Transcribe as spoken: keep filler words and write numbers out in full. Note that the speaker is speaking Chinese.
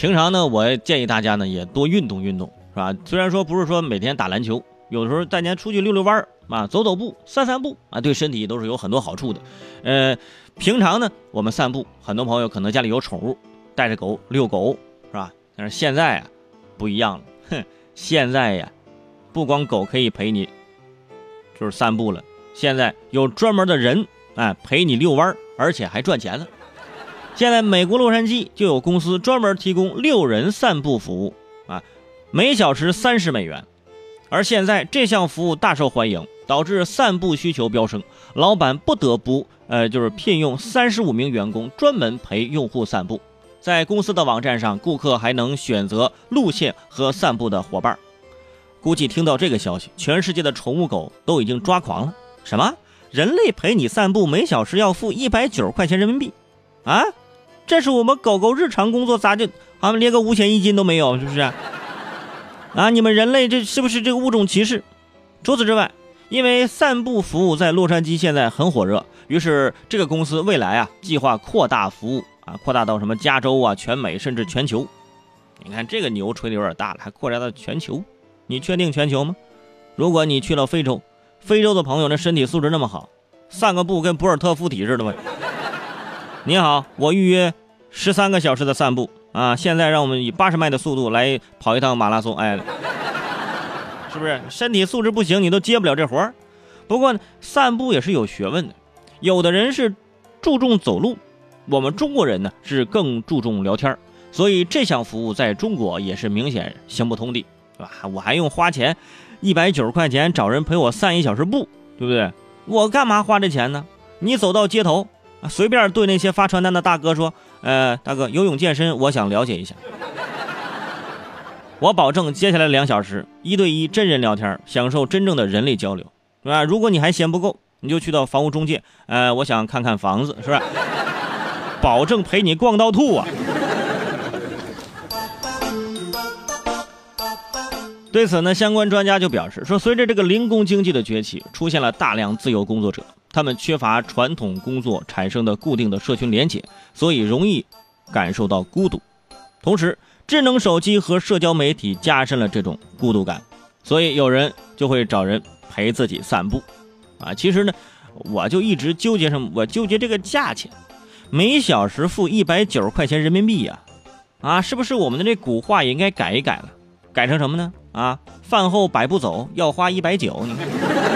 平常呢，我建议大家呢也多运动运动，是吧？虽然说不是说每天打篮球，有的时候大家出去溜溜弯啊，走走步、散散步啊，对身体都是有很多好处的。呃，平常呢，我们散步，很多朋友可能家里有宠物，带着狗遛狗，是吧？但是现在啊，不一样了，哼，现在呀、啊，不光狗可以陪你，就是散步了，现在有专门的人啊陪你遛弯，而且还赚钱了。现在美国洛杉矶就有公司专门提供六人散步服务啊，每小时三十美元。而现在这项服务大受欢迎，导致散步需求飙升，老板不得不呃就是聘用三十五名员工专门陪用户散步。在公司的网站上，顾客还能选择路线和散步的伙伴。估计听到这个消息，全世界的宠物狗都已经抓狂了。什么？人类陪你散步每小时要付一百九十块钱人民币啊？这是我们狗狗日常工作咋就啊连个五险一金都没有，是不是啊？啊你们人类这是不是这个物种歧视？除此之外，因为散步服务在洛杉矶现在很火热，于是这个公司未来啊计划扩大服务啊，扩大到什么加州啊、全美甚至全球。你看这个牛吹的有点大了，还扩大到全球，你确定全球吗？如果你去了非洲，非洲的朋友那身体素质那么好，散个步跟博尔特附体似的吗？你好，我预约十三个小时的散步啊！现在让我们以八十迈的速度来跑一趟马拉松，哎，是不是？身体素质不行，你都接不了这活儿。不过散步也是有学问的，有的人是注重走路，我们中国人呢是更注重聊天，所以这项服务在中国也是明显行不通的，是吧？我还用花钱一百九十块钱找人陪我散一小时步，对不对？我干嘛花这钱呢？你走到街头，随便对那些发传单的大哥说，呃，大哥，游泳健身我想了解一下。我保证接下来两小时一对一真人聊天，享受真正的人类交流，是吧？如果你还嫌不够，你就去到房屋中介，呃，我想看看房子，是吧？保证陪你逛到吐啊。对此呢，相关专家就表示说，随着这个零工经济的崛起，出现了大量自由工作者，他们缺乏传统工作产生的固定的社群连结，所以容易感受到孤独。同时，智能手机和社交媒体加深了这种孤独感，所以有人就会找人陪自己散步啊。其实呢，我就一直纠结什么，我纠结这个价钱，每小时付一百九十块钱人民币呀、啊，啊，是不是我们的这古话也应该改一改了？改成什么呢？啊，饭后百步走要花一百九，你看。